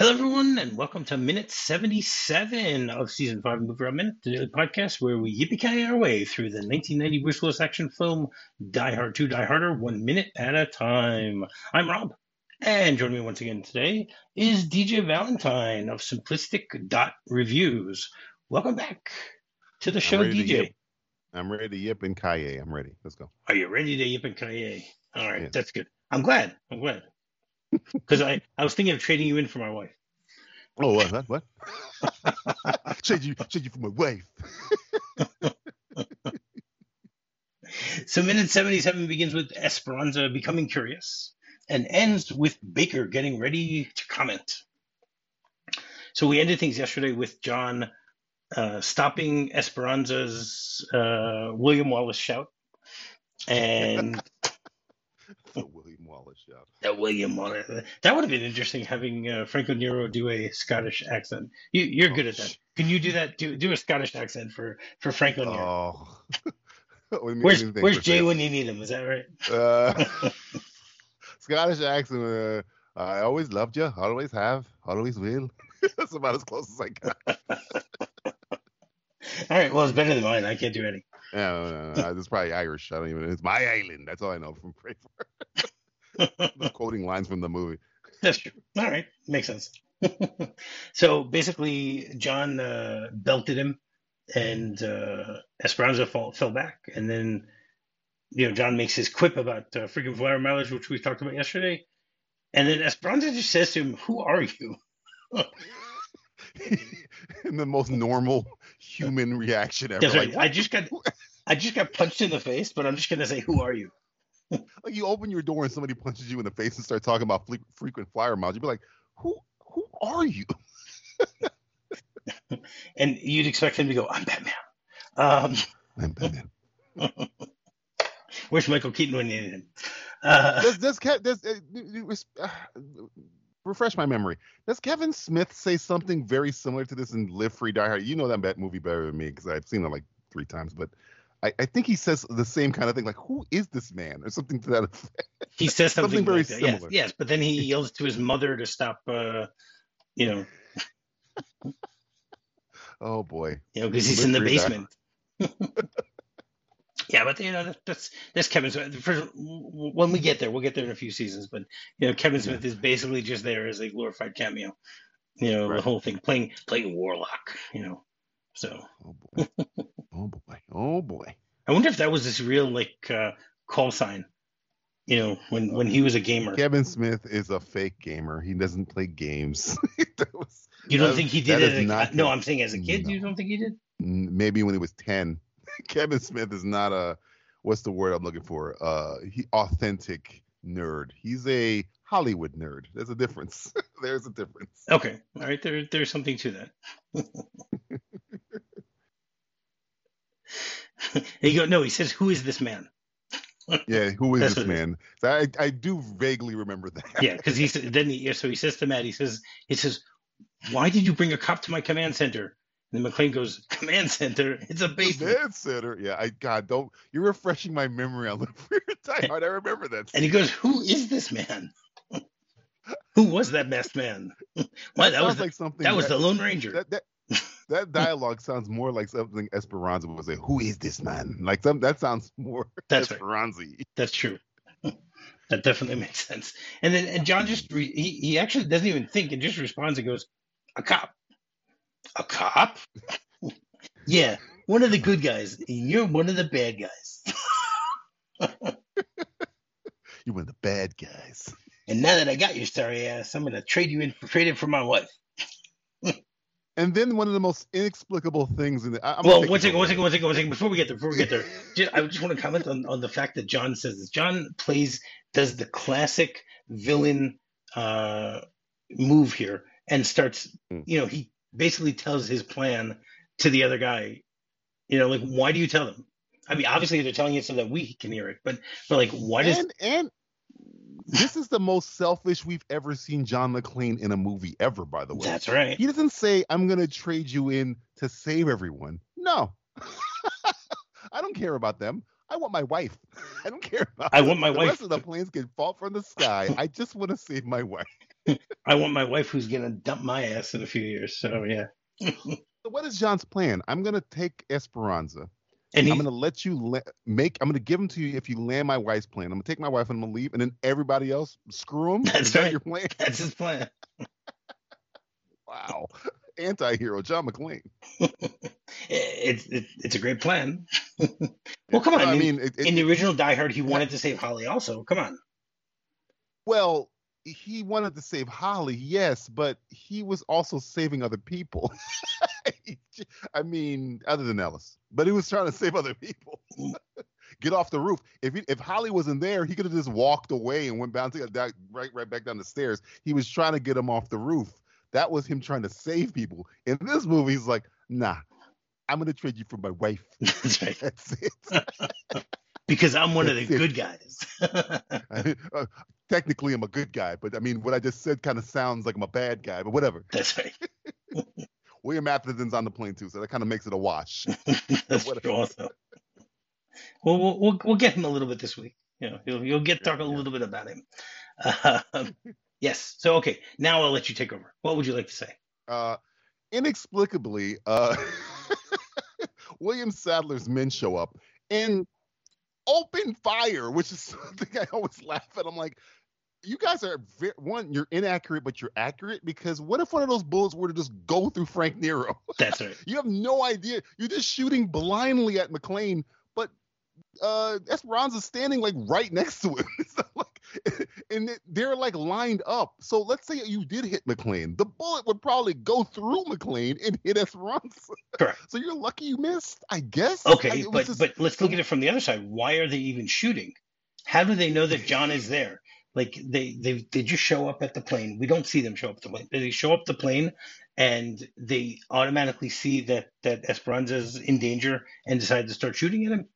Hello, everyone, and welcome to Minute 77 of Season 5 of MovieRob Minute, the daily podcast where we yippee-ki-yay our way through the 1990 Bruce Willis action film Die Hard 2: Die Harder, 1 minute at a time. I'm Rob, and joining me once again today is DJ Valentine of Simplistic Dot Reviews. Welcome back to the show, DJ. I'm ready to yip and kaye. I'm ready. Let's go. Are you ready to yip and kaye? All right, yes. That's good. I'm glad. Because I was thinking of trading you in for my wife. Oh, what? Trade you for my wife. So minute 77 begins with Esperanza becoming curious and ends with Baker getting ready to comment. So we ended things yesterday with John stopping Esperanza's William Wallace shout. And... William Wallace. That would have been interesting, having Franco Nero do a Scottish accent. You're good at that. Can you do that? Do a Scottish accent for Franco Nero. Oh. Where's Jay when you need him? Is that right? Scottish accent. I always loved you. Always have. Always will. That's about as close as I got. All right. Well, it's better than mine. I can't do any. No. It's probably Irish. I don't even know. It's my island. That's all I know from Pray For. I'm quoting lines from the movie. That's true. All right. Makes sense. So basically, John belted him, and Esperanza fell back. And then, John makes his quip about freaking flower mileage, which we talked about yesterday. And then Esperanza just says to him, "Who are you?" In the most normal human reaction ever. That's right. Like, I just got punched in the face, but I'm just going to say, "Who are you?" Like, you open your door and somebody punches you in the face and starts talking about frequent flyer miles. You'd be like, who are you? And you'd expect him to go, I'm Batman. Where's Michael Keaton when you need him? Refresh my memory. Does Kevin Smith say something very similar to this in Live Free, Die Hard? You know that movie better than me because I've seen it like 3 times, but... I think he says the same kind of thing, like, "Who is this man?" or something to that effect. He says something very like similar. Yes, but then he yells to his mother to stop, Oh, boy. Because he's in the basement. Yeah, but, that's Kevin Smith. When we get there, we'll get there in a few seasons, but, Kevin Smith is basically just there as a glorified cameo. Right. The whole thing, playing Warlock, So. Oh boy. I wonder if that was this real call sign, when he was a gamer. Kevin Smith is a fake gamer. He doesn't play games. You don't think he did it? No, I'm saying as a kid, no. You don't think he did? Maybe when he was 10. Kevin Smith is not what's the word I'm looking for? Authentic nerd. He's a Hollywood nerd. There's a difference. Okay. All right. There's something to that. He says, "Who is this man?" Yeah, who is this man? So I do vaguely remember that. Yeah, because he says to Matt, he says, "Why did you bring a cop to my command center?" And then McClane goes, "Command center? It's a basement." Command center? Yeah, you're refreshing my memory. I live for your time. I remember that. And he goes, "Who is this man? Who was that masked man?" Why, that was the Lone Ranger. That dialogue sounds more like something Esperanza would say. "Who is this man?" That sounds more Esperanza. Right. That's true. That definitely makes sense. And then John just he actually doesn't even think and just responds and goes, "A cop." "A cop?" "Yeah, one of the good guys. You're one of the bad guys." "You're one of the bad guys. And now that I got your sorry ass, I'm gonna trade it for my wife." And then one of the most inexplicable things in the... One second. Before we get there. I just want to comment on the fact that John says this. John does the classic villain move here and starts, he basically tells his plan to the other guy. Why do you tell them? I mean, obviously they're telling it so that we can hear it, but why does... And this is the most selfish we've ever seen John McClane in a movie ever, by the way. That's right. He doesn't say, "I'm going to trade you in to save everyone." No. I don't care about them. I want my wife. I don't care about them. The rest of the planes can fall from the sky. I just want to save my wife. I want my wife who's going to dump my ass in a few years. So, yeah. So what is John's plan? I'm going to take Esperanza. And I'm going to let you I'm going to give them to you if you land my wife's plan. I'm going to take my wife and I'm going to leave. And then everybody else, screw them. That's right. That your plan? That's his plan. Wow. Anti-hero John McClane. It's a great plan. Well, come on. I mean, in the original Die Hard, he wanted to save Holly also. Come on. Well, he wanted to save Holly, yes, but he was also saving other people. I mean, other than Ellis. But he was trying to save other people. Get off the roof. If Holly wasn't there, he could have just walked away and went right back down the stairs. He was trying to get him off the roof. That was him trying to save people. In this movie, he's like, nah, I'm going to trade you for my wife. That's right. That's it. Because I'm one of the good guys. Technically, I'm a good guy. But, I mean, what I just said kind of sounds like I'm a bad guy. But whatever. That's right. William Atherton's on the plane, too. So that kind of makes it a wash. That's true also. Well, we'll get him a little bit this week. You know, you'll get talk a little bit about him. Yes. So, okay. Now I'll let you take over. What would you like to say? Inexplicably, William Sadler's men show up and open fire, which is something I always laugh at. I'm like, you guys are, you're inaccurate, but you're accurate, because what if one of those bullets were to just go through Frank Nero? That's right. You have no idea. You're just shooting blindly at McClane, but Esperanza's standing like right next to him. It's not like, and they're like lined up. So let's say you did hit McClane. The bullet would probably go through McClane and hit Esperanza. Correct. So you're lucky you missed, I guess. Okay, but let's look at it from the other side. Why are they even shooting? How do they know that John is there? Like they just show up at the plane. We don't see them show up the plane. They show up the plane and they automatically see that Esperanza's in danger and decide to start shooting at him.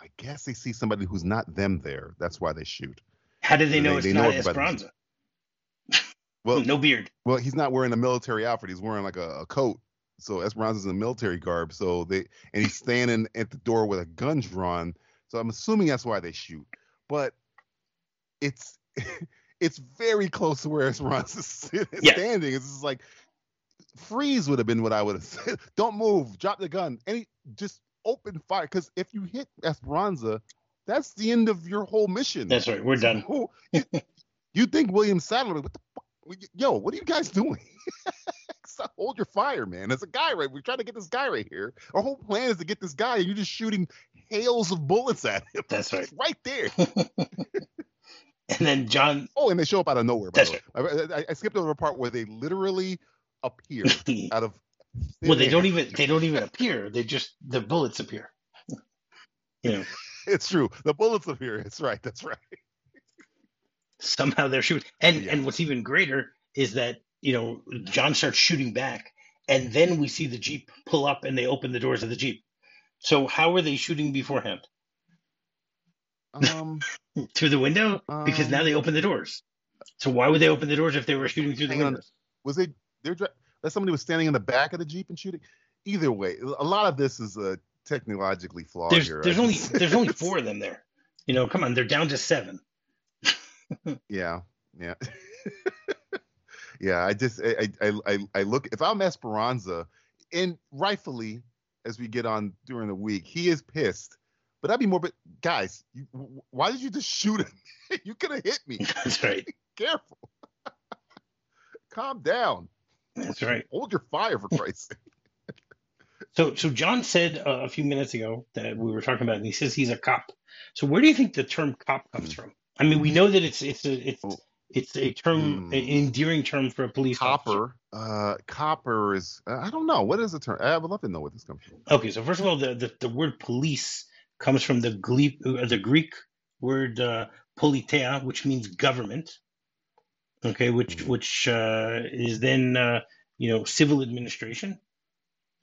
I guess they see somebody who's not them there. That's why they shoot. How do they know it's not Esperanza? Well, no beard. Well, he's not wearing a military outfit. He's wearing like a coat. So Esperanza's in a military garb. And he's standing at the door with a gun drawn. So I'm assuming that's why they shoot. But it's very close to where Esperanza's standing. Yeah. It's just like freeze would have been what I would have said. Don't move. Drop the gun. And he just open fire, because if you hit Esperanza, that's the end of your whole mission. That's right. We're done. You think William Sadler, what the fuck? Yo, what are you guys doing? Hold your fire, man. There's a guy right. We're trying to get this guy right here. Our whole plan is to get this guy, and you're just shooting hails of bullets at him. That's right. Right there. And then John. Oh, and they show up out of nowhere. That's right. I skipped over a part where they literally appear out of. Well, they don't even appear. They just the bullets appear. You know, it's true. The bullets appear. It's right. That's right. Somehow they're shooting, and what's even greater is that John starts shooting back, and then we see the Jeep pull up, and they open the doors of the Jeep. So how were they shooting beforehand? Through the window, because now they open the doors. So why would they open the doors if they were shooting through the windows? Was they? That somebody was standing in the back of the Jeep and shooting. Either way, a lot of this is technologically flawed. There's only four of them there. You know, come on, they're down to seven. Yeah. Yeah. I look, if I'm Esperanza, and rightfully, as we get on during the week, he is pissed. But I'd be more. But guys, why did you just shoot him? You could have hit me. That's right. Be careful. Calm down. That's right. Hold your fire, for Christ's sake. So John said a few minutes ago that we were talking about, and he says he's a cop. So where do you think the term cop comes from? I mean, we know that it's a term, an endearing term for a police officer. Copper is, I don't know. What is the term? I would love to know where this comes from. Okay, so first of all, the word police comes from the Greek word politeia, which means government. Okay, which is then civil administration,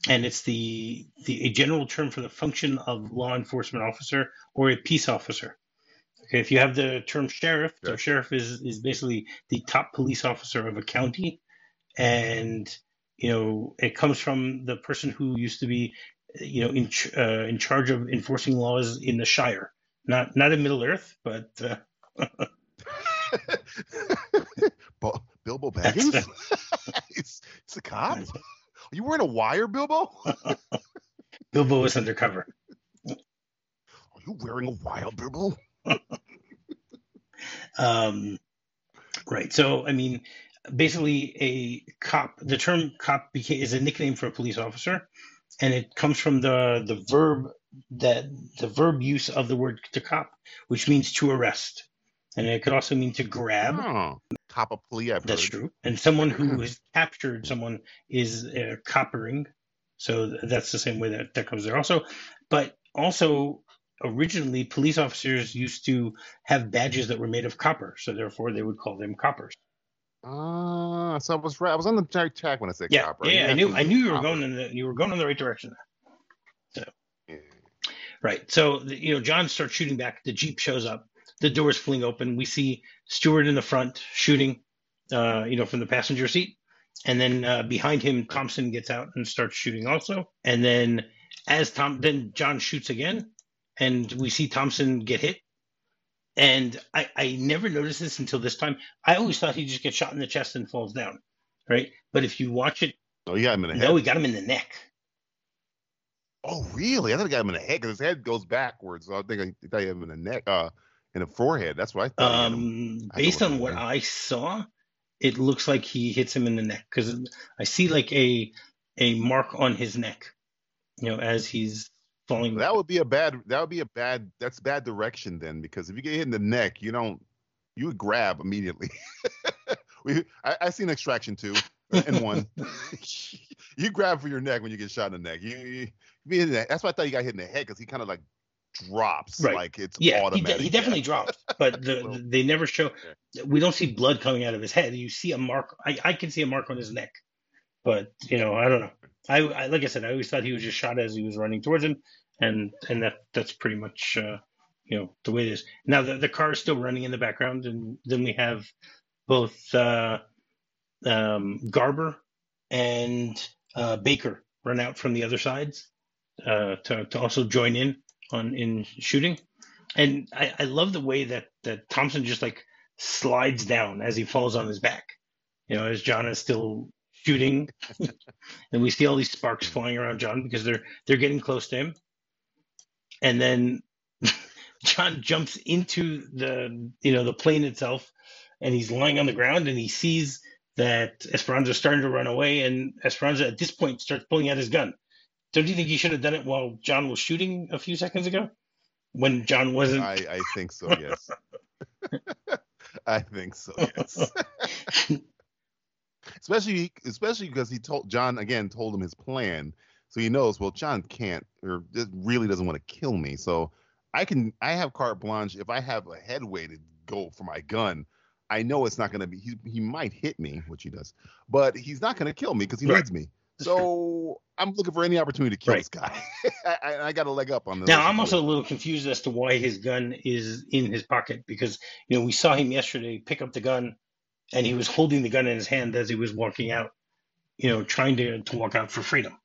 and it's a general term for the function of law enforcement officer or a peace officer. Okay, if you have the term sheriff, the sheriff is basically the top police officer of a county, and it comes from the person who used to be in charge of enforcing laws in the Shire, not in Middle Earth, but. baggies? He's a cop? Are you wearing a wire, Bilbo? Bilbo was undercover. Are you wearing a wire, Bilbo? Right. So, I mean, basically a cop, the term cop is a nickname for a police officer, and it comes from the verb use of the word to cop, which means to arrest. And it could also mean to grab. Oh, cop a plea, I've heard. That's true. And someone who has captured someone is coppering. So that's the same way that comes there also. But also, originally, police officers used to have badges that were made of copper. So therefore, they would call them coppers. Ah, so I was right. I was on the right track when I said copper. Yeah, I knew you were copper. you were going in the right direction. So, yeah. Right. So, John starts shooting back. The Jeep shows up. The doors fling open. We see Stewart in the front shooting, from the passenger seat. And then behind him, Thompson gets out and starts shooting also. And then then John shoots again, and we see Thompson get hit. And I never noticed this until this time. I always thought he just gets shot in the chest and falls down, right? But if you watch it, he got him in the neck. Oh, really? I thought he got him in the head because his head goes backwards. So I think I got him in the neck. In the forehead. That's what I thought. Based on what I saw, it looks like he hits him in the neck because I see like a mark on his neck, as he's falling. That's bad direction then, because if you get hit in the neck, you would grab immediately. I seen Extraction 2 and 1. You grab for your neck when you get shot in the neck. That's why I thought you got hit in the head because he kind of like drops, right? Like it's automatic. He definitely drops, but they never show. We don't see blood coming out of his head. You see a mark. I can see a mark on his neck, but I don't know. I like I said, I always thought he was just shot as he was running towards him, and that's pretty much the way it is. Now the car is still running in the background, and then we have both Garber and Baker run out from the other sides to also join in in shooting. And I love the way that Thompson just like slides down as he falls on his back, as John is still shooting. And we see all these sparks flying around John because they're getting close to him. And then John jumps into the plane itself, and he's lying on the ground, and he sees that Esperanza's starting to run away, and Esperanza at this point starts pulling out his gun. Don't you think he should have done it while John was shooting a few seconds ago? When John wasn't? I think so, yes. I think so, yes. especially because he told him his plan. So he knows, well, John can't or really doesn't want to kill me. So I have carte blanche. If I have a headway to go for my gun, I know it's not going to be, he might hit me, which he does, but he's not going to kill me because he needs me. So I'm looking for any opportunity to kill this guy. I got a leg up on this. Now I'm also a little confused as to why his gun is in his pocket, because we saw him yesterday pick up the gun, and he was holding the gun in his hand as he was walking out, trying to walk out for freedom.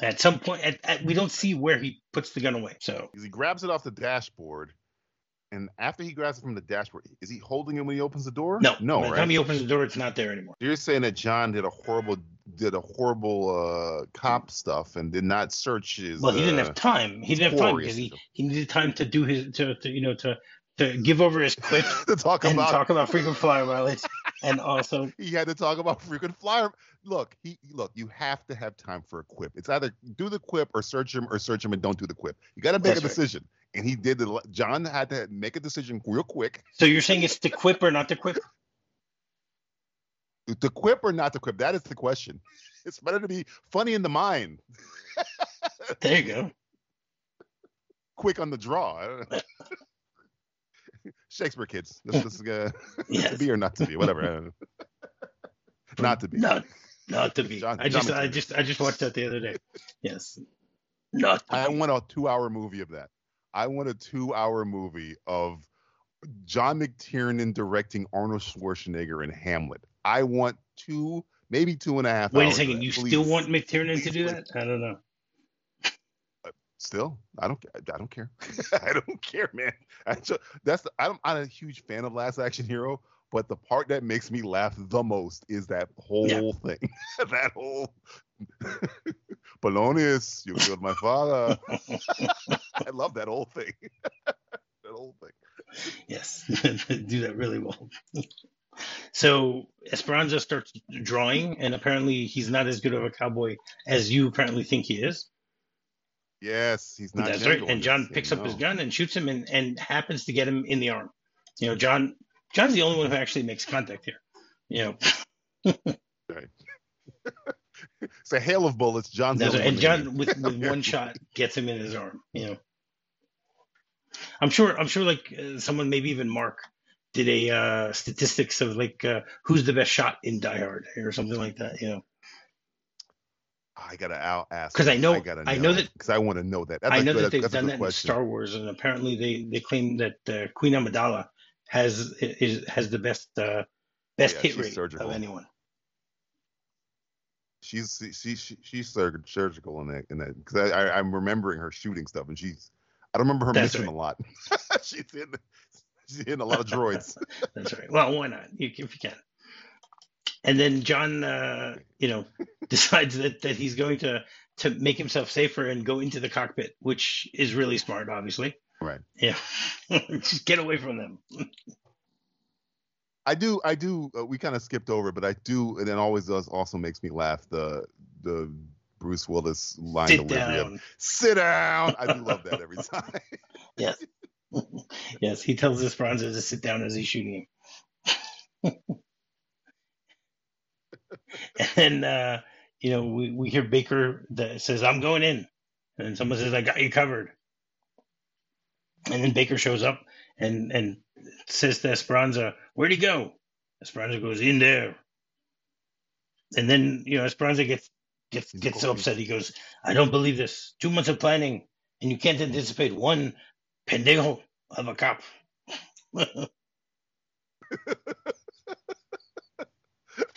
At some point, we don't see where he puts the gun away. So he grabs it off the dashboard, and after he grabs it from the dashboard, is he holding it when he opens the door? No. By the time he opens the door, it's not there anymore. You're saying that John did a horrible cop stuff and did not search his. Well, he didn't have time. He didn't have time because he needed time to do his to give over his quit to talk about frequent flyer mileage, and also he had to talk about frequent flyer. Look, you have to have time for a quip. It's either do the quip or search him and don't do the quip. You got to make a decision, right. And he did. John had to make a decision real quick. So you're saying it's to quip or not to quip? To quip or not to quip? That is the question. It's better to be funny in the mind. There you go. Quick on the draw. I don't know. Shakespeare kids. This is to be or not to be, whatever. Not to be. Not to be. John, I just watched that the other day. Yes. I want a 2-hour movie of that. I want a 2-hour movie of John McTiernan directing Arnold Schwarzenegger in Hamlet. I want 2, maybe 2.5 hours. Wait a second. You still want McTiernan to do that? I don't know. Still, I don't care. I don't care, man. I'm a huge fan of Last Action Hero, But the part that makes me laugh the most is that whole thing. That whole Polonius, you killed my father. I love that whole thing. That whole thing. Yes, they do that really well. So Esperanza starts drawing, and apparently he's not as good of a cowboy as you apparently think he is. Yes, he's not. That's right. And John picks up his gun and shoots him, and happens to get him in the arm. You know, John's the only one who actually makes contact here. You know, right. It's a hail of bullets. John's the only one. And John, with one shot, gets him in his arm. You know, I'm sure. Like someone, maybe even Mark, did a statistics of like who's the best shot in Die Hard or something like that. You know. I gotta ask because I know that because I want to know that. That they've done that in Star Wars, and apparently they claim that Queen Amidala has the best hit rate surgical. Of anyone. She's surgical in that because I'm remembering her shooting stuff, and I don't remember her missing a lot. She's hitting a lot of droids. That's right. Well, why not? If you can. And then John, decides that he's going to make himself safer and go into the cockpit, which is really smart, obviously. Right. Yeah. Just get away from them. I do. We kind of skipped over, but I do, and it always does. Also makes me laugh. The Bruce Willis line delivery of "Sit down." I do love that every time. Yes. Yes. He tells his Esperanza to sit down as he's shooting him. And, we hear Baker that says, I'm going in. And someone says, I got you covered. And then Baker shows up and says to Esperanza, where'd he go? Esperanza goes, in there. And then, Esperanza gets so upset. He goes, I don't believe this. 2 months of planning, and you can't anticipate one pendejo of a cop.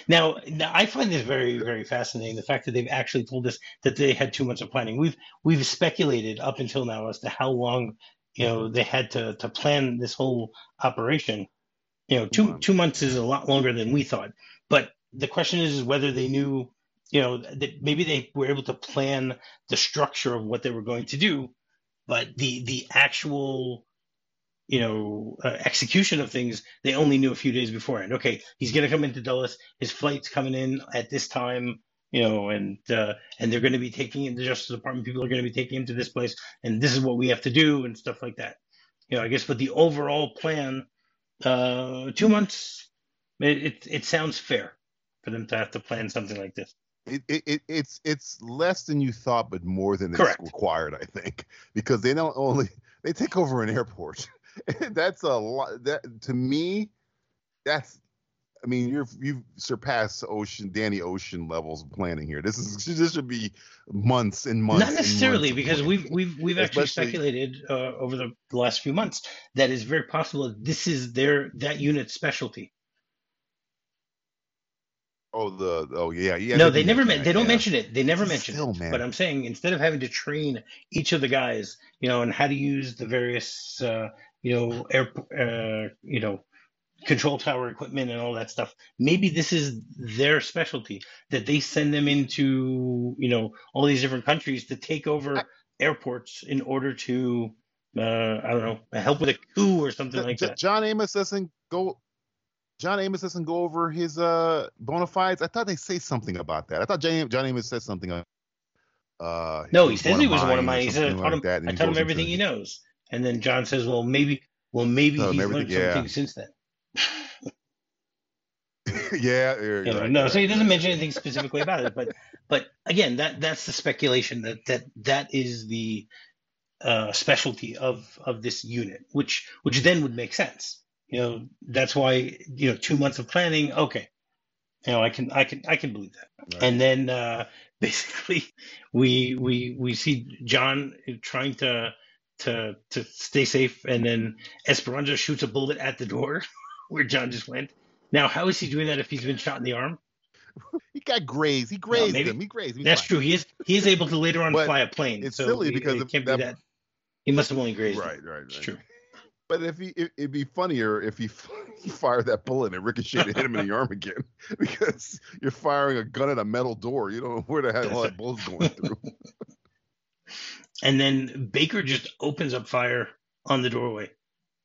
Now, I find this very, very fascinating, the fact that they've actually told us that they had 2 months of planning. We've speculated up until now as to how long, they had to plan this whole operation. 2 months is a lot longer than we thought. But the question is whether they knew, that maybe they were able to plan the structure of what they were going to do, but the actual execution of things, they only knew a few days beforehand. Okay, he's going to come into Dulles. His flight's coming in at this time, and they're going to be taking him to the Justice Department. People are going to be taking him to this place, and this is what we have to do and stuff like that. I guess, but the overall plan, 2 months, it sounds fair for them to have to plan something like this. It's less than you thought, but more than it's required, I think, because they don't only they take over an airport. That's a lot. That to me, you've surpassed Danny Ocean levels of planning here. This should be months and months. Not necessarily, because we've actually speculated over the last few months that it's very possible that this is that unit's specialty. Oh yeah. No, they never mention. They don't mention it. They never mention it. Man. But I'm saying instead of having to train each of the guys, and how to use the various, air, control tower equipment and all that stuff. Maybe this is their specialty that they send them into, all these different countries to take over airports in order to, help with a coup or something like that. John Amos doesn't go over his bona fides. I thought they say something about that. I thought John Amos said something. No, he says he was one of mine. He said, I taught him everything he knows. And then John says, well, maybe he's learned something since then. Yeah. So he doesn't mention anything specifically about it. But again, that's the speculation that is the specialty of this unit, which then would make sense. That's why, 2 months of planning. Okay. I can believe that. Right. And then basically we see John trying to stay safe. And then Esperanza shoots a bullet at the door where John just went. Now, how is he doing that if he's been shot in the arm? He got grazed. He grazed him. He grazed him. That's fine. True. He is able to later on fly a plane. It's so silly because it can't be that. He must have only grazed him. Right. It's true. But if it'd be funnier if he fired that bullet and it ricocheted and hit him in the arm again, because you're firing a gun at a metal door. You don't know where the hell that bullet's going through. And then Baker just opens up fire on the doorway,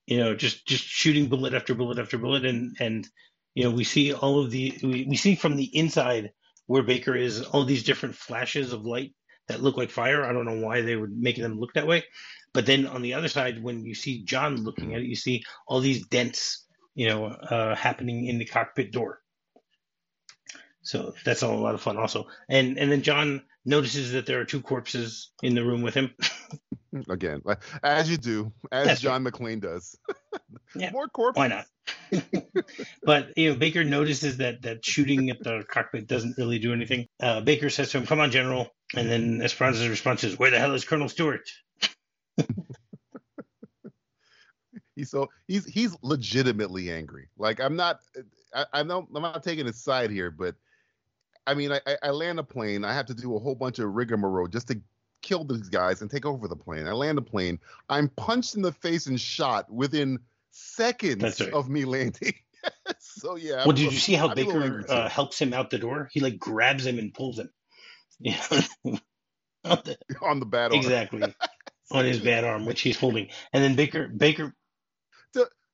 you know, just shooting bullet after bullet after bullet. And you know, we see all of the we see from the inside where Baker is all these different flashes of light that look like fire. I don't know why they would make them look that way. But then on the other side, when you see John looking at it, you see all these dents, you know, happening in the cockpit door. So that's all a lot of fun also. And then John notices that there are two corpses in the room with him. Again, as you do, as that's John right. McClane does. Yeah, more corpses. Why not? But, you know, Baker notices that shooting at the cockpit doesn't really do anything. Baker says to him, "Come on, General." And then Esperanza's response is, "Where the hell is Colonel Stewart?" He's legitimately angry. Like, I'm not taking his side here, but I mean, I land a plane. I have to do a whole bunch of rigmarole just to kill these guys and take over the plane. I land a plane. I'm punched in the face and shot within seconds of me landing. So yeah. Well, did you see how Baker helps him out the door? He like grabs him and pulls him. Yeah. on the bad arm. Exactly. On his bad arm, which he's holding. And then Baker.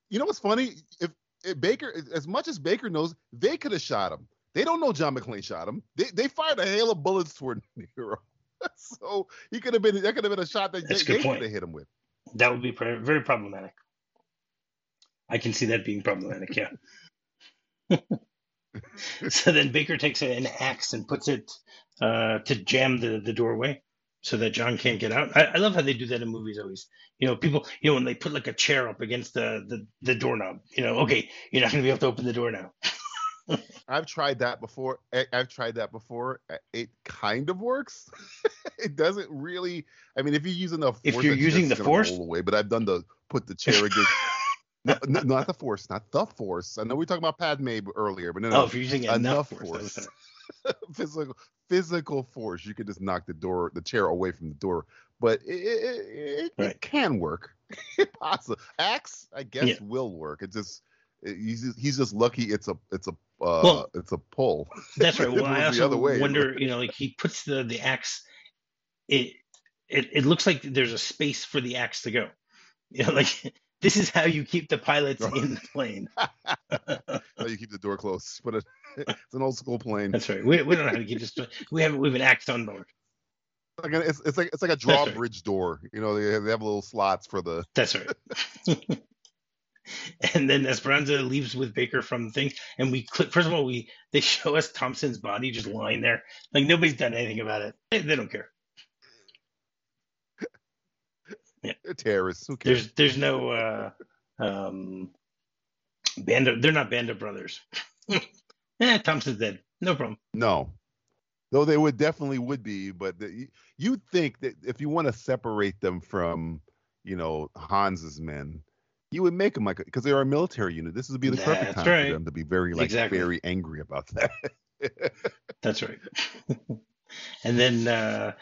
You know what's funny? If Baker, as much as Baker knows, they could have shot him. They don't know John McClane shot him. They fired a hail of bullets toward Nero. So he could have been. That could have been a shot that they could have hit him with. That would be very problematic. I can see that being problematic. Yeah. So then Baker takes an axe and puts it to jam the doorway so that John can't get out. I love how they do that in movies always. You know, people, you know, when they put like a chair up against the doorknob, you know, okay, you're not going to be able to open the door now. I've tried that before. It kind of works. It doesn't really. I mean, if you use enough force, if you're using the force, roll away. But I've done the put the chair against. No, not the force, not the force. I know we were talking about Padme earlier, but no. Oh, if you're using enough force. physical force, you could just knock the chair away from the door. But it can work. Awesome. Axe, I guess, will work. It just. He's just lucky it's a pull. That's right. Well, I also wonder, you know, like he puts the axe. It looks like there's a space for the axe to go. You know, like this is how you keep the pilots in the plane. No, you keep the door closed. But it's an old school plane. That's right. We don't know how to keep this. We have an axe on board. It's like a drawbridge door. You know, they have little slots for the. That's right. And then Esperanza leaves with Baker from the thing, and we click. First of all, they show us Thompson's body just lying there, like nobody's done anything about it. They don't care. Yeah, they're terrorists. Who cares? There's no Banda. They're not Banda brothers. Thompson's dead. No problem. No, though they would be, but you'd think that if you want to separate them from, you know, Hans's men. You would make them like, because they are a military unit. This would be the perfect time for them to be very angry about that. That's right. And then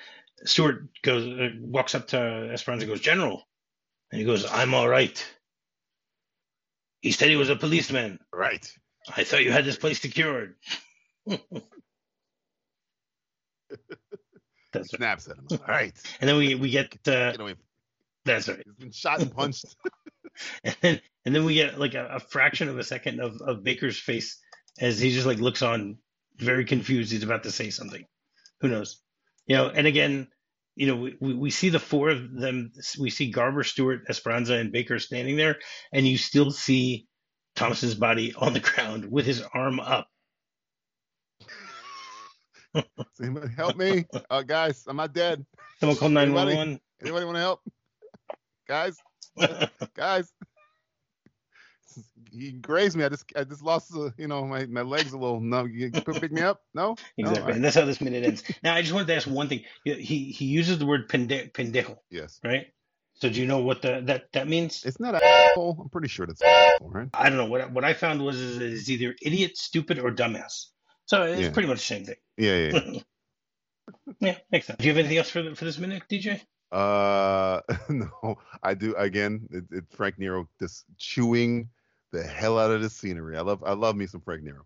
Stewart walks up to Esperanza and goes, "General," and he goes, "I'm all right. He said he was a policeman." Right. "I thought you had this place secured." That's right. Snaps at him. All right. And then we get. That's right. He's been shot and punched. And then we get like a fraction of a second of Baker's face as he just like looks on very confused. He's about to say something. Who knows? You know, and again, you know, we see the four of them. We see Garber, Stewart, Esperanza, and Baker standing there. And you still see Thompson's body on the ground with his arm up. "Help me. Guys, I'm not dead. Someone call 911. Anybody want to help? Guys? Guys, he grazed me. I just lost, you know, my legs a little. No, you pick me up. No, exactly. No. And that's how this minute ends. Now, I just wanted to ask one thing. He uses the word pendejo. Yes. Right. So, do you know what that means? It's not asshole. I'm pretty sure that's asshole, right? I don't know. What I found was it's either idiot, stupid, or dumbass. So it's pretty much the same thing. Yeah. Yeah. Makes sense. Do you have anything else for this minute, DJ? No, I do. Again, it's Frank Nero just chewing the hell out of the scenery. I love me some Frank Nero.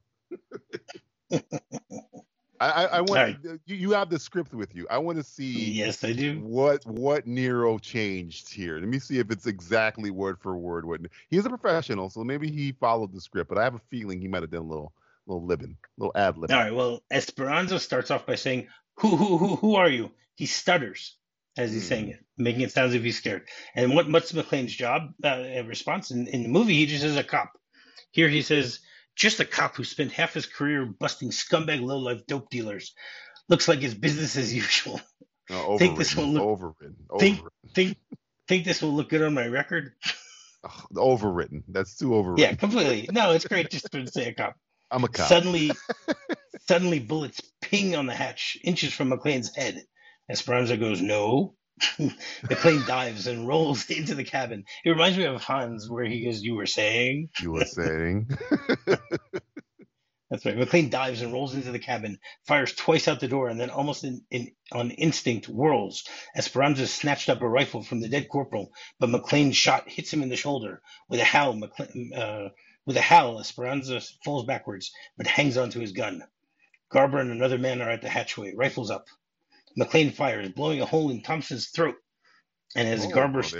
I want right. You have the script with you. I want to see. Yes, I do. What Nero changed here? Let me see if it's exactly word for word. What he's a professional, so maybe he followed the script. But I have a feeling he might have done a little libbing, little ad libbing. All right. Well, Esperanza starts off by saying, "Who are you?" He stutters as he's saying it, making it sound as if he's scared. And what's McClane's job response in the movie? He just says a cop. Here he says, just a cop who spent half his career busting scumbag low-life dope dealers. Looks like it's business as usual. Think this will look good on my record? Oh, overwritten. That's too overwritten. Yeah, completely. No, it's great just to say a cop. I'm a cop. Suddenly bullets ping on the hatch, inches from McClane's head. Esperanza goes, no. The plane dives and rolls into the cabin. It reminds me of Hans, where he goes, you were saying. That's right. McClane dives and rolls into the cabin, fires twice out the door, and then almost on instinct whirls. Esperanza snatched up a rifle from the dead corporal, but McClane's shot hits him in the shoulder. With a howl, Esperanza falls backwards, but hangs onto his gun. Garber and another man are at the hatchway, rifles up. McClane fires, blowing a hole in Thompson's throat. And as Garber's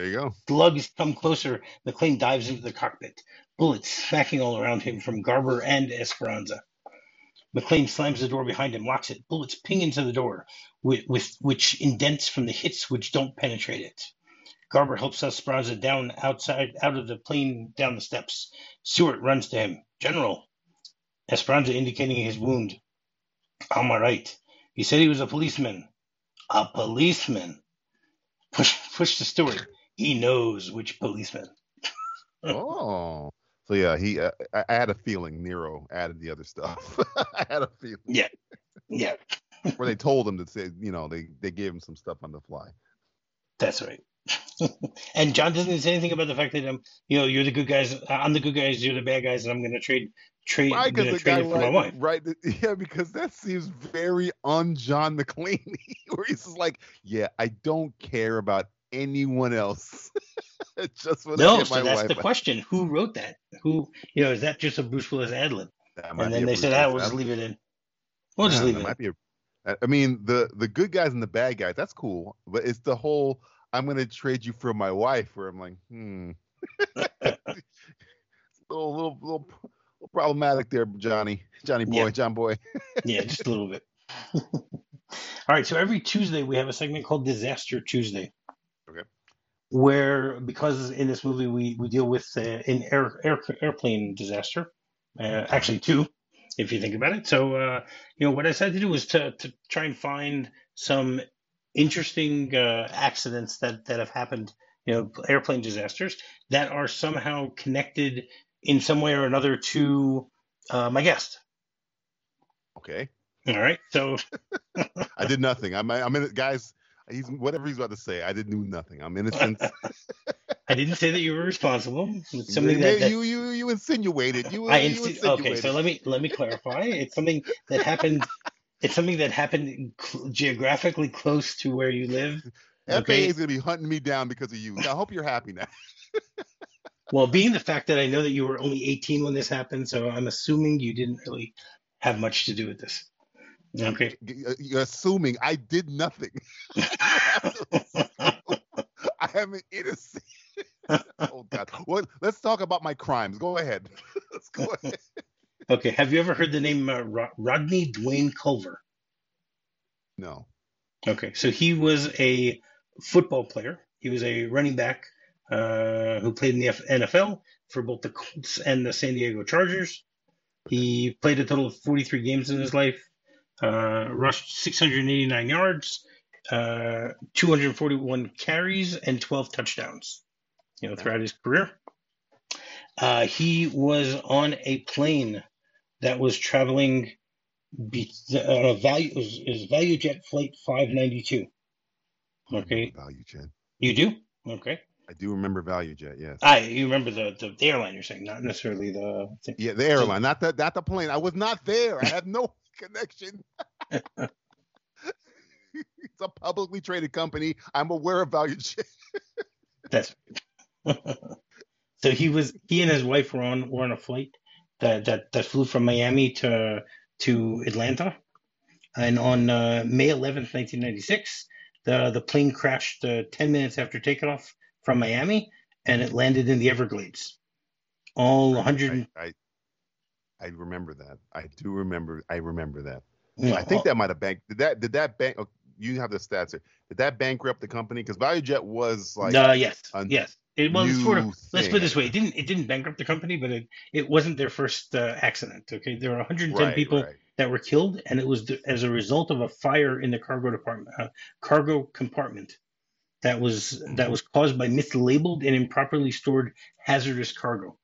slugs come closer, McClane dives into the cockpit, bullets smacking all around him from Garber and Esperanza. McClane slams the door behind him, locks it. Bullets ping into the door, which indents from the hits which don't penetrate it. Garber helps Esperanza down outside, out of the plane, down the steps. Stewart runs to him. General, Esperanza indicating his wound. I'm all right. He said he was a policeman. A policeman. Push the steward. He knows which policeman. Oh. So, yeah, he. I had a feeling Nero added the other stuff. I had a feeling. Yeah. Yeah. Where they told him to say, they gave him some stuff on the fly. That's right. And John doesn't say anything about the fact that, you're the good guys. I'm the good guys. You're the bad guys. And I'm going to trade Why, the guy for my wife. Right? Yeah, because that seems very un-John McClane, where he's just like, yeah, I don't care about anyone else. Just want to get my wife. No, so that's the question. Who wrote that? Who, is that just a Bruce Willis ad-lib? And then they said, we'll just leave it in. We'll just leave it in. I mean, the good guys and the bad guys, that's cool. But it's the whole, I'm going to trade you for my wife, where I'm like, little problematic there, Johnny boy, yeah. John boy. Yeah, just a little bit. All right, so every Tuesday we have a segment called Disaster Tuesday. Okay. Where, because in this movie we deal with an airplane disaster, actually two, if you think about it. So, what I decided to do was to try and find some interesting accidents that have happened, airplane disasters that are somehow connected in some way or another to my guest. Okay. All right. So I did nothing. I'm in it, guys. Whatever he's about to say, I didn't do nothing. I'm innocent. I didn't say that you were responsible. It's something that you insinuated. Okay. So let me clarify. It's something that happened. It's something that happened geographically close to where you live. Okay? FAA is going to be hunting me down because of you. I hope you're happy now. Well, being the fact that I know that you were only 18 when this happened, so I'm assuming you didn't really have much to do with this. Okay. You're assuming I did nothing. I am an innocent. Oh, God. Well, let's talk about my crimes. Go ahead. Let's go ahead. Okay. Have you ever heard the name Rodney Dwayne Culver? No. Okay. So he was a football player. He was a running back. Who played in the NFL for both the Colts and the San Diego Chargers. He played a total of 43 games in his life, rushed 689 yards, 241 carries, and 12 touchdowns, throughout his career. He was on a plane that was traveling it was ValueJet Flight 592. Okay. ValueJet. You do? Okay. I do remember ValueJet, yes. You remember the airline you're saying, not necessarily the thing. Yeah, the airline, not the plane. I was not there. I had no connection. It's a publicly traded company. I'm aware of ValueJet. That's so he and his wife were on a flight that flew from Miami to Atlanta, and on May 11th, 1996, the plane crashed 10 minutes after takeoff from Miami, and it landed in the Everglades. All 100. I remember that. I do remember. I remember that. Yeah, I think that might have banked. Did that bank? Oh, you have the stats here. Did that bankrupt the company? Because ValueJet was like. Yes. It was sort of. Let's put it this way: it didn't bankrupt the company, but it wasn't their first accident. Okay, there were 110 people that were killed, and it was as a result of a fire in the cargo compartment that was caused by mislabeled and improperly stored hazardous cargo.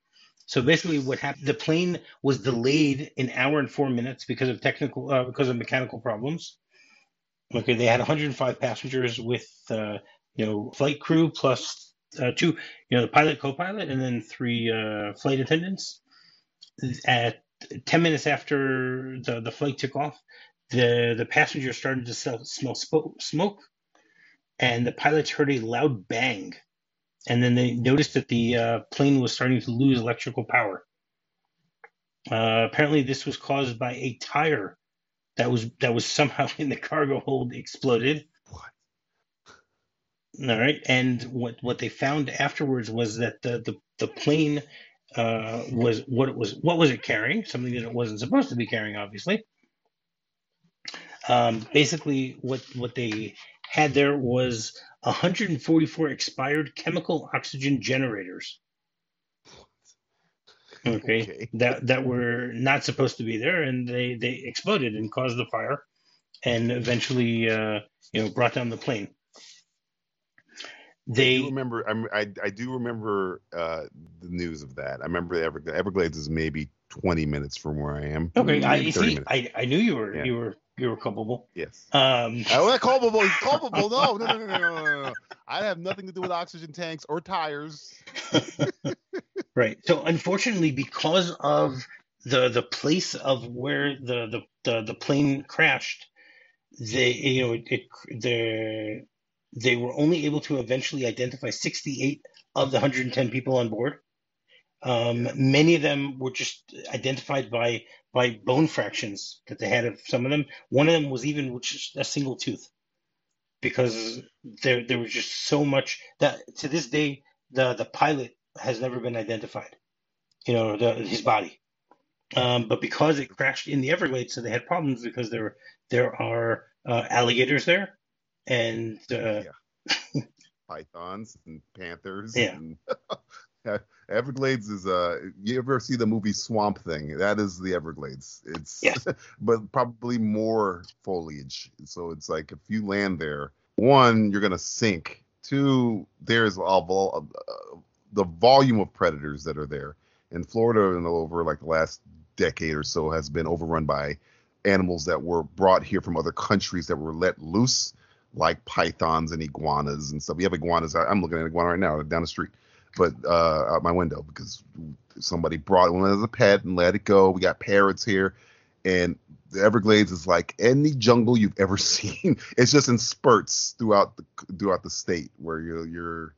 So basically, what happened? The plane was delayed an hour and 4 minutes because of mechanical problems. Okay, they had 105 passengers with flight crew plus. Two, the pilot, co-pilot, and then three flight attendants. At 10 minutes after the flight took off, the passengers started to smell smoke, and the pilots heard a loud bang, and then they noticed that the plane was starting to lose electrical power. Apparently, this was caused by a tire that was somehow in the cargo hold exploded. All right, and what they found afterwards was that the plane was what was it carrying? Something that it wasn't supposed to be carrying, obviously. Basically, what they had there was 144 expired chemical oxygen generators. Okay. that were not supposed to be there, and they exploded and caused the fire, and eventually brought down the plane. I do remember the news of that. I remember the Everglades is maybe 20 minutes from where I am. Okay, I knew you were you were culpable. Yes. I'm not culpable. He's culpable. No. I have nothing to do with oxygen tanks or tires. Right. So unfortunately, because of the place of where the plane crashed, they were only able to eventually identify 68 of the 110 people on board. Many of them were just identified by bone fractions that they had of some of them. One of them was even just a single tooth, because there was just so much that to this day the pilot has never been identified. His body, but because it crashed in the Everglades, so they had problems because there are alligators there. And pythons and panthers. Yeah. And Everglades is you ever see the movie Swamp Thing? That is the Everglades. It's but probably more foliage. So it's like if you land there, one, you're gonna sink. Two, there's the volume of predators that are there. And Florida, over like the last decade or so, has been overrun by animals that were brought here from other countries that were let loose. Like pythons and iguanas and stuff. We have iguanas. I'm looking at an iguana right now down the street, but out my window because somebody brought one as a pet and let it go. We got parrots here, and the Everglades is like any jungle you've ever seen. It's just in spurts throughout the state where you're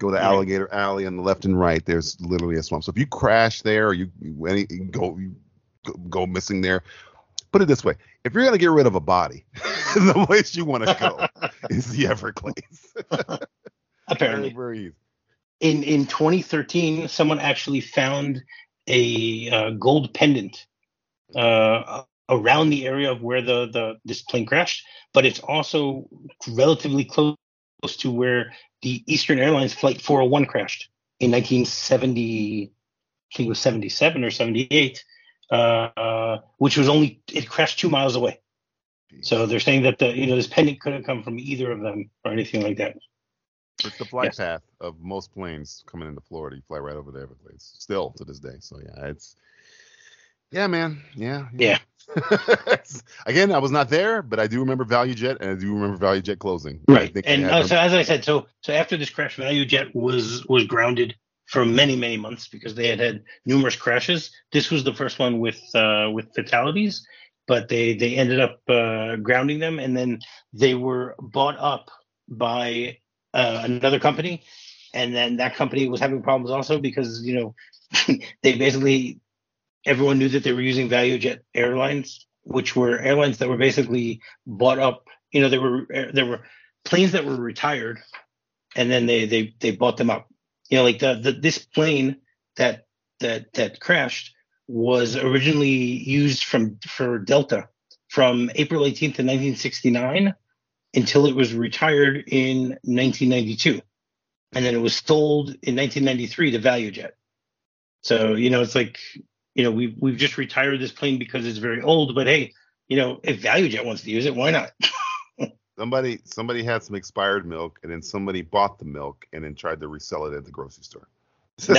go to Alligator Alley on the left and right. There's literally a swamp. So if you crash there or you go missing there. Put it this way: if you're gonna get rid of a body, the place you want to go is the Everglades. Apparently, very easy. In 2013, someone actually found a gold pendant around the area of where this plane crashed, but it's also relatively close to where the Eastern Airlines Flight 401 crashed in 1970. I think it was 77 or 78. Which was only it crashed 2 miles away. So they're saying that this pendant could have come from either of them or anything like that. It's the flight path of most planes coming into Florida. You fly right over the Everglades still to this day. So yeah. Again, I was not there, but I do remember ValueJet, and I do remember ValueJet closing. Right. So as I said, so after this crash, ValueJet was grounded for many, many months because they had numerous crashes. This was the first one with fatalities, but they ended up grounding them, and then they were bought up by another company, and then that company was having problems also because, you know, they basically, everyone knew that they were using ValueJet Airlines, which were airlines that were basically bought up. You know, there were planes that were retired, and then they bought them up. You know, like this plane that crashed was originally used for Delta from April 18th of 1969 until it was retired in 1992, and then it was sold in 1993 to ValueJet. So, you know, it's like, you know, we've just retired this plane because it's very old, but hey, you know, if ValueJet wants to use it, why not? Somebody had some expired milk, and then somebody bought the milk and then tried to resell it at the grocery store. They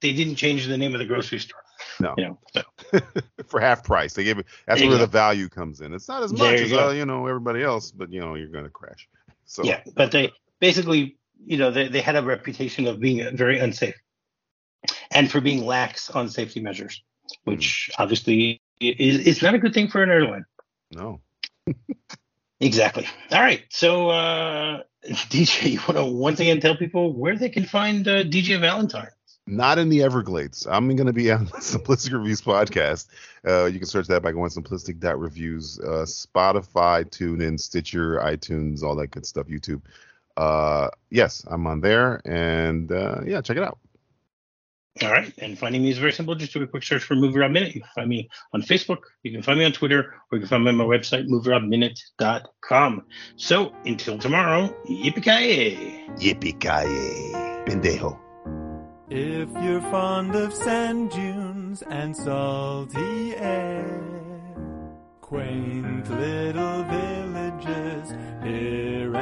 didn't change the name of the grocery store. No, you know, so. For half price they gave it. That's where the value comes in. It's not as much as you know, everybody else, but you know you're going to crash. So yeah, but they basically, you know, they had a reputation of being very unsafe and for being lax on safety measures, which obviously is not a good thing for an airline. No. Exactly. All right. So, DJ, you want to once again tell people where they can find DJ Valentine? Not in the Everglades. I'm going to be on the Simplistic Reviews podcast. You can search that by going to Simplistic.Reviews, Spotify, TuneIn, Stitcher, iTunes, all that good stuff, YouTube. Yes, I'm on there. And, yeah, check it out. All right. And finding me is very simple. Just do a quick search for MovieRob Minute. You can find me on Facebook. You can find me on Twitter. Or you can find me on my website, MovieRobMinute.com. So until tomorrow, yippee-ki-yay. Yippee-ki-yay. Pendejo. If you're fond of sand dunes and salty air, quaint little villages here